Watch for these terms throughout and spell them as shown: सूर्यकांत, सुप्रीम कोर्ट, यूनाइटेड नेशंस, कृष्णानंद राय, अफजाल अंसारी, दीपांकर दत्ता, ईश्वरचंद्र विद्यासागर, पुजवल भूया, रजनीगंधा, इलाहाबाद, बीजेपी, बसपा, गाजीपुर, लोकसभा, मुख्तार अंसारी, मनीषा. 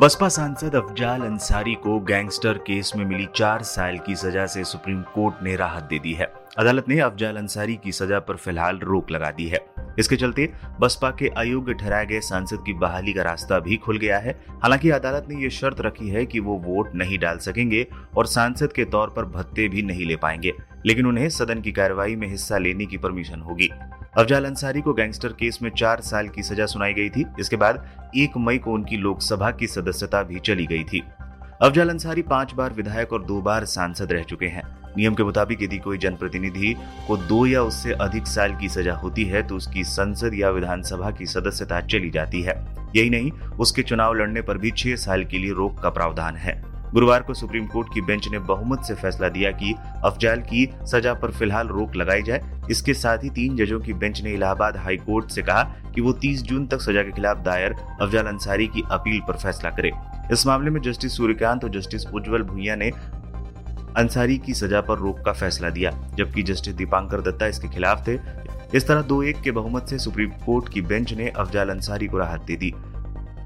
बसपा सांसद अफजाल अंसारी को gangster case में मिली 4 साल की सजा से सुप्रीम कोर्ट ने राहत दे दी है। अदालत ने अफजाल अंसारी की सजा पर फिलहाल रोक लगा दी है। इसके चलते बसपा के अयोग्य ठहराए गए सांसद की बहाली का रास्ता भी खुल गया है। हालांकि अदालत ने ये शर्त रखी है कि वो वोट नहीं डाल सकेंगे और सांसद के तौर पर भत्ते भी नहीं ले पाएंगे, लेकिन उन्हें सदन की कार्यवाही में हिस्सा लेने की परमिशन होगी। अफजाल अंसारी को गैंगस्टर केस में 4 साल की सजा सुनाई गई थी। इसके बाद 1 मई को उनकी लोकसभा की सदस्यता भी चली गई थी। अफजाल अंसारी 5 बार विधायक और 2 बार सांसद रह चुके हैं। नियम के मुताबिक यदि कोई जनप्रतिनिधि को 2 या उससे अधिक साल की सजा होती है तो उसकी संसद या विधानसभा की सदस्यता चली जाती है। यही नहीं, उसके चुनाव लड़ने पर भी 6 साल के लिए रोक का प्रावधान है। गुरुवार को सुप्रीम कोर्ट की बेंच ने बहुमत से फैसला दिया कि अफजाल की सजा पर फिलहाल रोक लगाई जाए। इसके साथ ही 3 जजों की बेंच ने इलाहाबाद हाई कोर्ट से कहा कि वो 30 जून तक सजा के खिलाफ दायर अफजाल अंसारी की अपील पर फैसला करे। इस मामले में जस्टिस सूर्यकांत और जस्टिस पुजवल भूया ने अंसारी की सजा पर रोक का फैसला दिया, जबकि जस्टिस दीपांकर दत्ता इसके खिलाफ थे। इस तरह 2-1 के बहुमत से सुप्रीम कोर्ट की बेंच ने अफजाल अंसारी को राहत दे दी।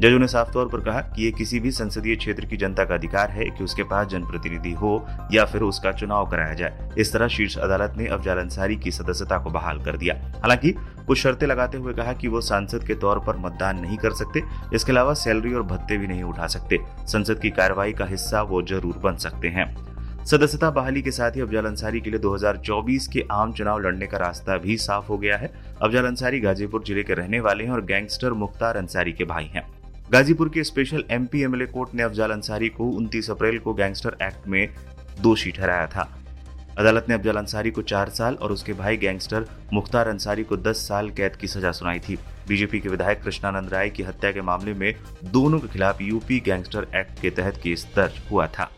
जजों ने साफ तौर पर कहा कि ये किसी भी संसदीय क्षेत्र की जनता का अधिकार है कि उसके पास जनप्रतिनिधि हो या फिर उसका चुनाव कराया जाए। इस तरह शीर्ष अदालत ने अफजाल अंसारी की सदस्यता को बहाल कर दिया। हालांकि कुछ शर्तें लगाते हुए कहा कि वो सांसद के तौर पर मतदान नहीं कर सकते। इसके अलावा सैलरी और भत्ते भी नहीं उठा सकते। संसद की कार्यवाही का हिस्सा वो जरूर बन सकते हैं। सदस्यता बहाली के साथ ही अफजाल अंसारी के लिए 2024 के आम चुनाव लड़ने का रास्ता भी साफ हो गया है। अफजाल अंसारी गाजीपुर जिले के रहने वाले हैं और गैंगस्टर मुख्तार अंसारी के भाई हैं। गाजीपुर के स्पेशल MP MLA कोर्ट ने अफजाल अंसारी को 29 अप्रैल को गैंगस्टर एक्ट में दोषी ठहराया था। अदालत ने अफजाल अंसारी को 4 साल और उसके भाई गैंगस्टर मुख्तार अंसारी को 10 साल कैद की सजा सुनाई थी। बीजेपी के विधायक कृष्णानंद राय की हत्या के मामले में दोनों के खिलाफ यूपी गैंगस्टर एक्ट के तहत केस दर्ज हुआ था।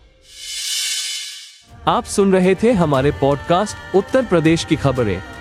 आप सुन रहे थे हमारे पॉडकास्ट उत्तर प्रदेश की खबरें।